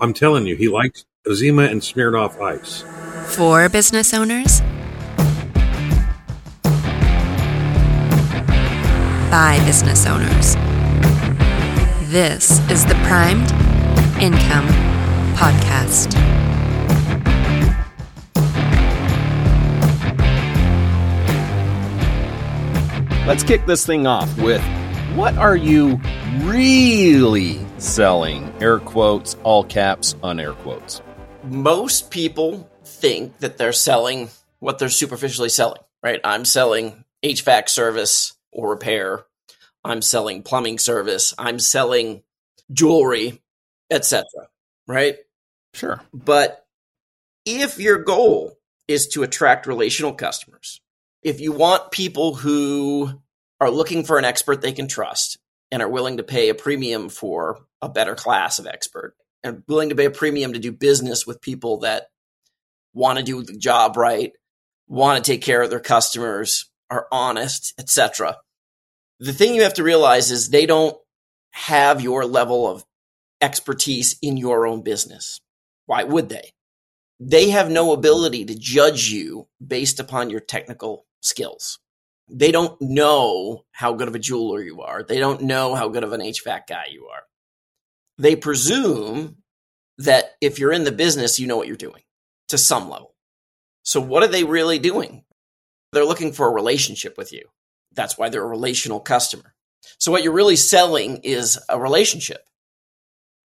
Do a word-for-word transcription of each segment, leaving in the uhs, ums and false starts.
I'm telling you, he likes Ozema and Smirnoff Ice. For business owners. By business owners. This is the Primed Income Podcast. Let's kick this thing off with, what are you really selling? Air quotes, all caps, on air quotes. Most people think that they're selling what they're superficially selling, right? I'm selling H V A C service or repair. I'm selling plumbing service. I'm selling jewelry, et cetera, right? Sure. But if your goal is to attract relational customers, if you want people who are looking for an expert they can trust and are willing to pay a premium for a better class of expert and willing to pay a premium to do business with people that want to do the job right, want to take care of their customers, are honest, et cetera, the thing you have to realize is they don't have your level of expertise in your own business. Why would they? They have no ability to judge you based upon your technical skills. They don't know how good of a jeweler you are. They don't know how good of an H V A C guy you are. They presume that if you're in the business, you know what you're doing to some level. So what are they really doing? They're looking for a relationship with you. That's why they're a relational customer. So what you're really selling is a relationship.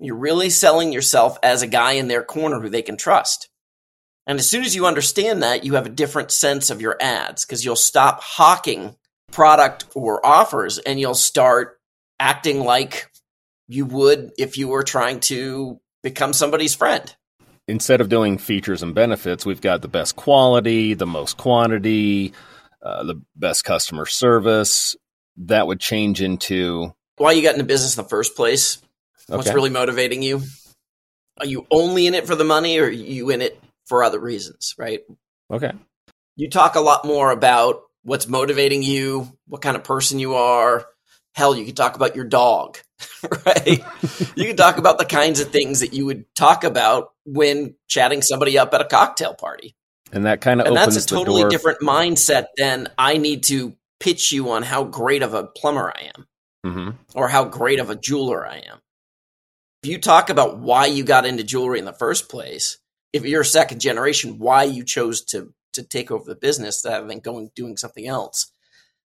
You're really selling yourself as a guy in their corner who they can trust. And as soon as you understand that, you have a different sense of your ads, because you'll stop hawking product or offers and you'll start acting like you would if you were trying to become somebody's friend. Instead of doing features and benefits, we've got the best quality, the most quantity, uh, the best customer service. That would change into why you got into business in the first place. Okay. What's really motivating you? Are you only in it for the money, or are you in it for other reasons, right? Okay. You talk a lot more about what's motivating you, what kind of person you are. Hell, you could talk about your dog, right? You could talk about the kinds of things that you would talk about when chatting somebody up at a cocktail party. And that kind of and opens that's a the totally door. Different mindset than I need to pitch you on how great of a plumber I am, mm-hmm. or how great of a jeweler I am. If you talk about why you got into jewelry in the first place, if you're second generation, why you chose to to take over the business rather than going doing something else,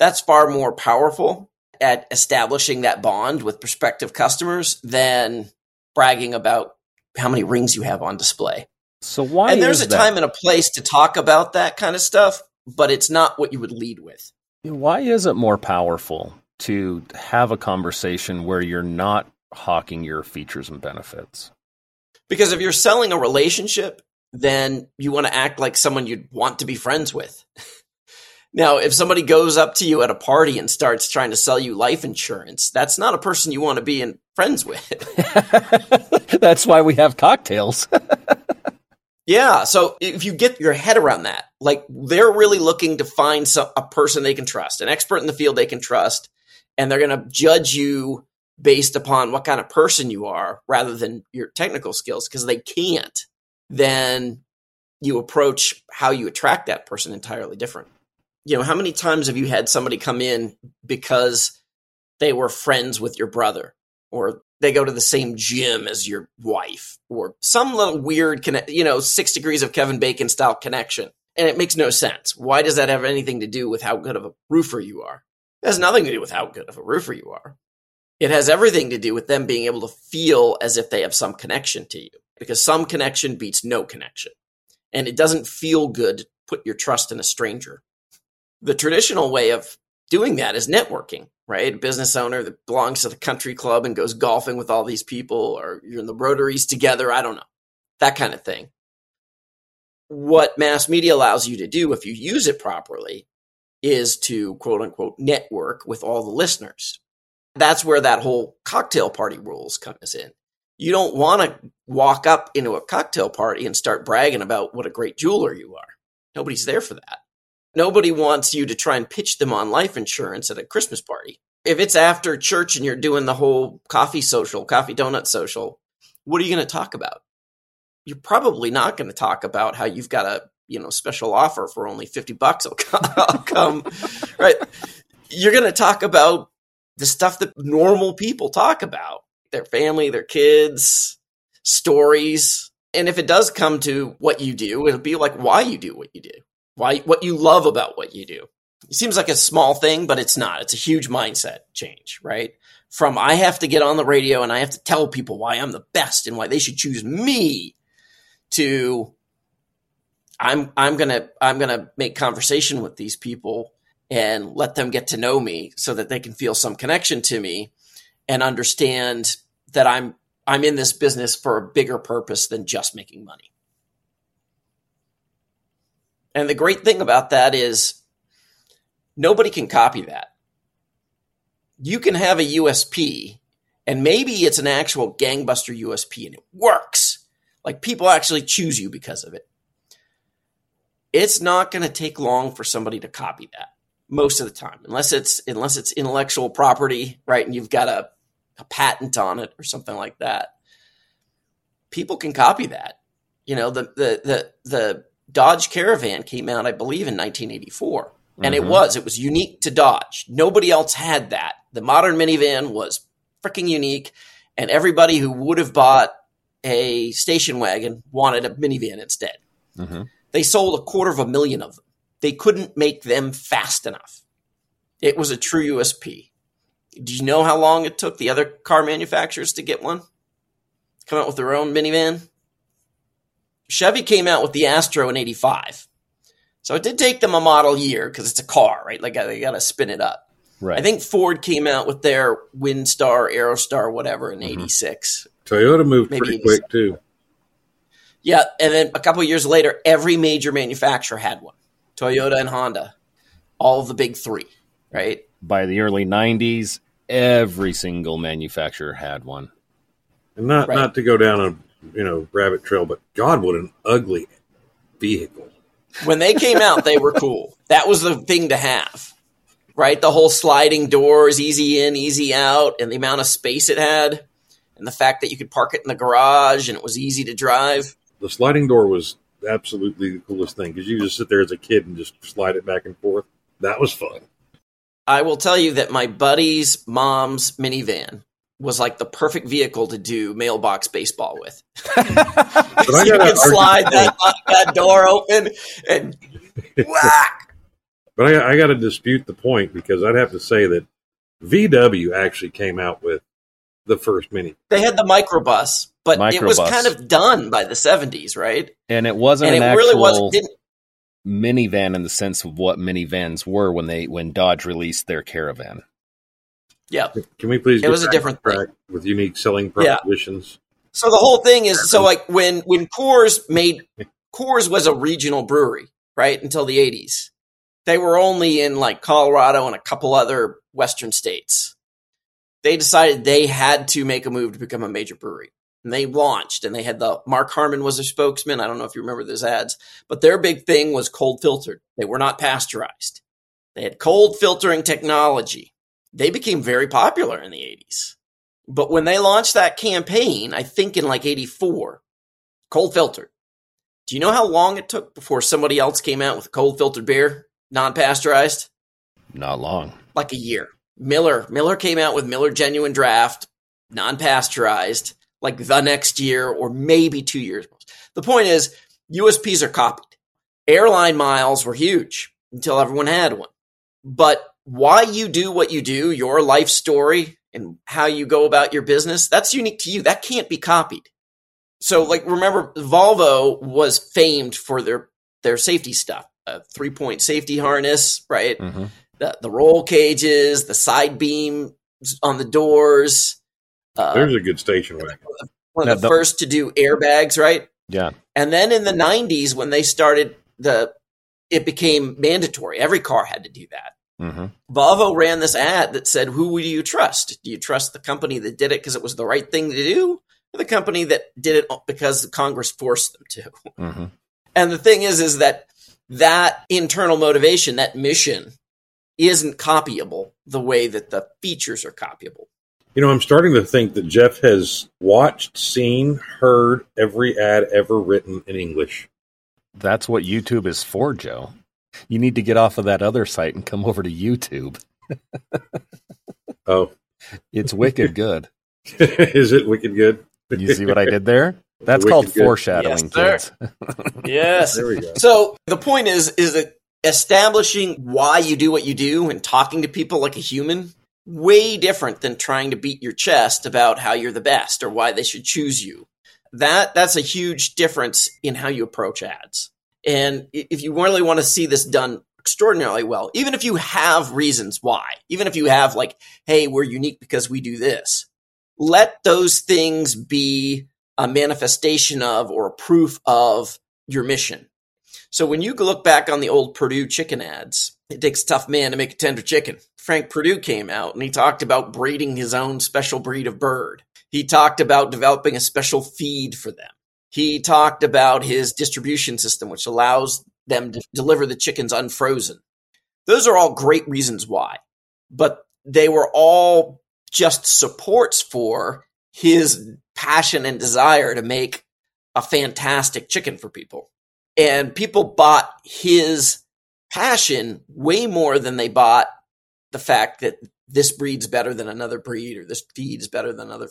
that's far more powerful at establishing that bond with prospective customers than bragging about how many rings you have on display. So why? And there's is a that? time and a place to talk about that kind of stuff, but it's not what you would lead with. Why is it more powerful to have a conversation where you're not hawking your features and benefits? Because if you're selling a relationship, then you want to act like someone you'd want to be friends with. Now, if somebody goes up to you at a party and starts trying to sell you life insurance, that's not a person you want to be in friends with. That's why we have cocktails. Yeah. So if you get your head around that, like, they're really looking to find some, a person they can trust, an expert in the field they can trust, and they're going to judge you based upon what kind of person you are rather than your technical skills, because they can't, then you approach how you attract that person entirely different. You know, how many times have you had somebody come in because they were friends with your brother, or they go to the same gym as your wife, or some little weird, conne- you know, six degrees of Kevin Bacon style connection? And it makes no sense. Why does that have anything to do with how good of a roofer you are? It has nothing to do with how good of a roofer you are. It has everything to do with them being able to feel as if they have some connection to you, because some connection beats no connection. And it doesn't feel good to put your trust in a stranger. The traditional way of doing that is networking, right? A business owner that belongs to the country club and goes golfing with all these people, or you're in the rotaries together. I don't know. That kind of thing. What mass media allows you to do, if you use it properly, is to, quote unquote, network with all the listeners. That's where that whole cocktail party rules comes in. You don't want to walk up into a cocktail party and start bragging about what a great jeweler you are. Nobody's there for that. Nobody wants you to try and pitch them on life insurance at a Christmas party. If it's after church and you're doing the whole coffee social, coffee donut social, what are you going to talk about? You're probably not going to talk about how you've got a, you know, special offer for only fifty bucks. I'll come, I'll come right. You're going to talk about the stuff that normal people talk about, their family, their kids, stories. And if it does come to what you do, it'll be like why you do what you do, why what you love about what you do. It seems like a small thing, but it's not. It's a huge mindset change, right? From I have to get on the radio and I have to tell people why I'm the best and why they should choose me to I'm I'm going to I'm going to make conversation with these people and let them get to know me so that they can feel some connection to me and understand that I'm I'm in this business for a bigger purpose than just making money. And the great thing about that is nobody can copy that. You can have a U S P, and maybe it's an actual gangbuster U S P, and it works. Like people actually choose you because of it. It's not going to take long for somebody to copy that most of the time, unless it's unless it's intellectual property, right? And you've got a a patent on it or something like that. People can copy that. You know, the the the, the Dodge Caravan came out, I believe, in nineteen eighty-four. And mm-hmm. it was. It was unique to Dodge. Nobody else had that. The modern minivan was freaking unique. And everybody who would have bought a station wagon wanted a minivan instead. Mm-hmm. They sold a quarter of a million of them. They couldn't make them fast enough. It was a true U S P. Do you know how long it took the other car manufacturers to get one? Come out with their own minivan? Chevy came out with the Astro in eighty-five. So it did take them a model year because it's a car, right? Like they got to spin it up. Right. I think Ford came out with their Windstar, Aerostar, whatever in mm-hmm. eighty-six. Toyota moved pretty eighty-seven. Quick too. Yeah. And then a couple of years later, every major manufacturer had one. Toyota and Honda, all of the big three, right? By the early nineties, every single manufacturer had one. And not, right. not to go down a you know rabbit trail, but God, what an ugly vehicle. When they came out, they were cool. That was the thing to have, right? The whole sliding doors, easy in, easy out, and the amount of space it had, and the fact that you could park it in the garage, and it was easy to drive. The sliding door was absolutely the coolest thing, because you just sit there as a kid and just slide it back and forth. That was fun. I will tell you that my buddy's mom's minivan was like the perfect vehicle to do mailbox baseball with. So you can slide that, that door open and whack. But I, I got to dispute the point, because I'd have to say that V W actually came out with the first mini. They had the microbus, but microbus. It was kind of done by the seventies, right? And it wasn't and an it actual... Really wasn't, didn't, minivan in the sense of what minivans were when they when Dodge released their Caravan. Yeah. Can we please? It was a different track with unique selling propositions. Yeah. So the whole thing is so like when when Coors made Coors was a regional brewery, right? Until the eighties, they were only in like Colorado and a couple other Western states. They decided they had to make a move to become a major brewery. And they launched, and they had the Mark Harmon was their spokesman. I don't know if you remember those ads, but their big thing was cold filtered. They were not pasteurized. They had cold filtering technology. They became very popular in the eighties. But when they launched that campaign, I think in like eighty-four, cold filtered. Do you know how long it took before somebody else came out with a cold filtered beer, non-pasteurized? Not long. Like a year. Miller. Miller came out with Miller Genuine Draft, non-pasteurized. Like the next year or maybe two years. The point is, U S Ps are copied. Airline miles were huge until everyone had one. But why you do what you do, your life story and how you go about your business, that's unique to you. That can't be copied. So like, remember, Volvo was famed for their, their safety stuff, a three-point safety harness, right? Mm-hmm. The, the roll cages, the side beams on the doors. Uh, There's a good station wagon. One of the, no, the first to do airbags, right? Yeah. And then in the nineties, when they started the, it became mandatory. Every car had to do that. Mm-hmm. Volvo ran this ad that said, "Who do you trust? Do you trust the company that did it because it was the right thing to do, or the company that did it because Congress forced them to?" Mm-hmm. And the thing is, is that that internal motivation, that mission, isn't copyable the way that the features are copyable. You know, I'm starting to think that Jeff has watched, seen, heard every ad ever written in English. That's what YouTube is for, Joe. You need to get off of that other site and come over to YouTube. Oh. It's wicked good. Is it wicked good? You see what I did there? That's wicked called good. Foreshadowing, yes, kids. Yes. There we go. So the point is, is that establishing why you do what you do and talking to people like a human, way different than trying to beat your chest about how you're the best or why they should choose you. That that's a huge difference in how you approach ads. And if you really want to see this done extraordinarily well, even if you have reasons why, even if you have like, hey, we're unique because we do this, let those things be a manifestation of or a proof of your mission. So when you look back on the old Purdue chicken ads, it takes a tough man to make a tender chicken. Frank Purdue came out and he talked about breeding his own special breed of bird. He talked about developing a special feed for them. He talked about his distribution system, which allows them to deliver the chickens unfrozen. Those are all great reasons why, but they were all just supports for his passion and desire to make a fantastic chicken for people. And people bought his passion way more than they bought the fact that this breed's better than another breed or this feed's better than another.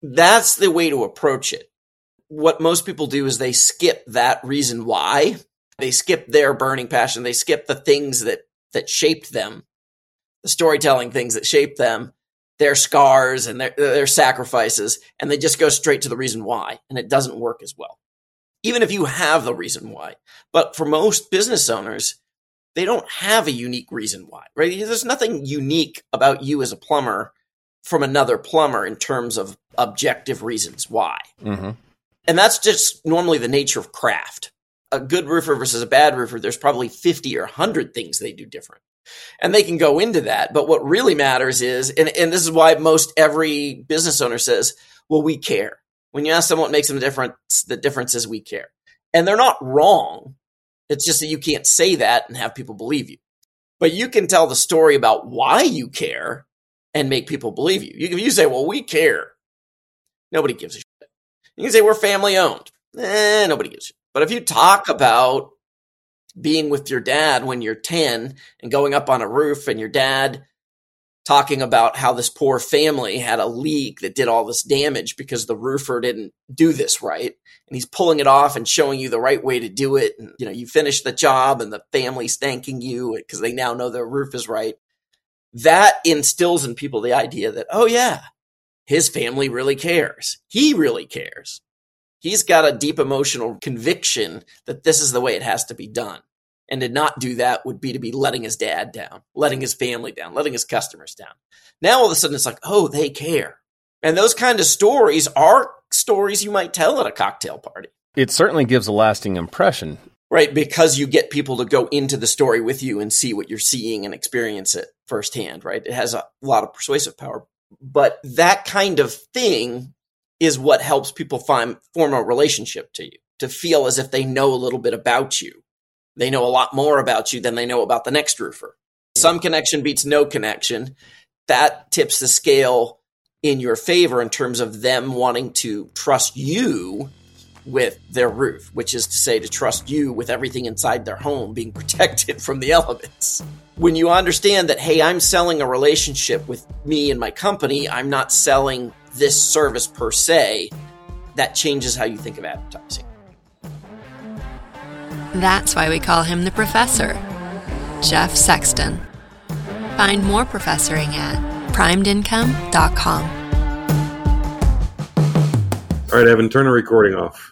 That's the way to approach it. What most people do is they skip that reason why. They skip their burning passion. They skip the things that, that shaped them, the storytelling things that shaped them, their scars and their, their sacrifices, and they just go straight to the reason why, and it doesn't work as well. Even if you have the reason why. But for most business owners, they don't have a unique reason why, right? There's nothing unique about you as a plumber from another plumber in terms of objective reasons why. Mm-hmm. And that's just normally the nature of craft. A good roofer versus a bad roofer, there's probably fifty or one hundred things they do different. And they can go into that. But what really matters is, and, and this is why most every business owner says, well, we care. When you ask someone what makes them different, the difference is we care. And they're not wrong. It's just that you can't say that and have people believe you. But you can tell the story about why you care and make people believe you. You can you say, well, we care. Nobody gives a shit. You can say, we're family owned. Eh, nobody gives a shit. But if you talk about being with your dad when you're ten and going up on a roof and your dad talking about how this poor family had a leak that did all this damage because the roofer didn't do this right. And he's pulling it off and showing you the right way to do it. And, you know, you finish the job and the family's thanking you because they now know the roof is right. That instills in people the idea that, oh yeah, his family really cares. He really cares. He's got a deep emotional conviction that this is the way it has to be done. And to not do that would be to be letting his dad down, letting his family down, letting his customers down. Now all of a sudden it's like, oh, they care. And those kind of stories are stories you might tell at a cocktail party. It certainly gives a lasting impression. Right, because you get people to go into the story with you and see what you're seeing and experience it firsthand, right? It has a lot of persuasive power. But that kind of thing is what helps people find, form a relationship to you, to feel as if they know a little bit about you. They know a lot more about you than they know about the next roofer. Some connection beats no connection. That tips the scale in your favor in terms of them wanting to trust you with their roof, which is to say to trust you with everything inside their home being protected from the elements. When you understand that, hey, I'm selling a relationship with me and my company, I'm not selling this service per se, that changes how you think of advertising. That's why we call him the Professor, Jeff Sexton. Find more professoring at primed income dot com. All right, Evan, turn the recording off.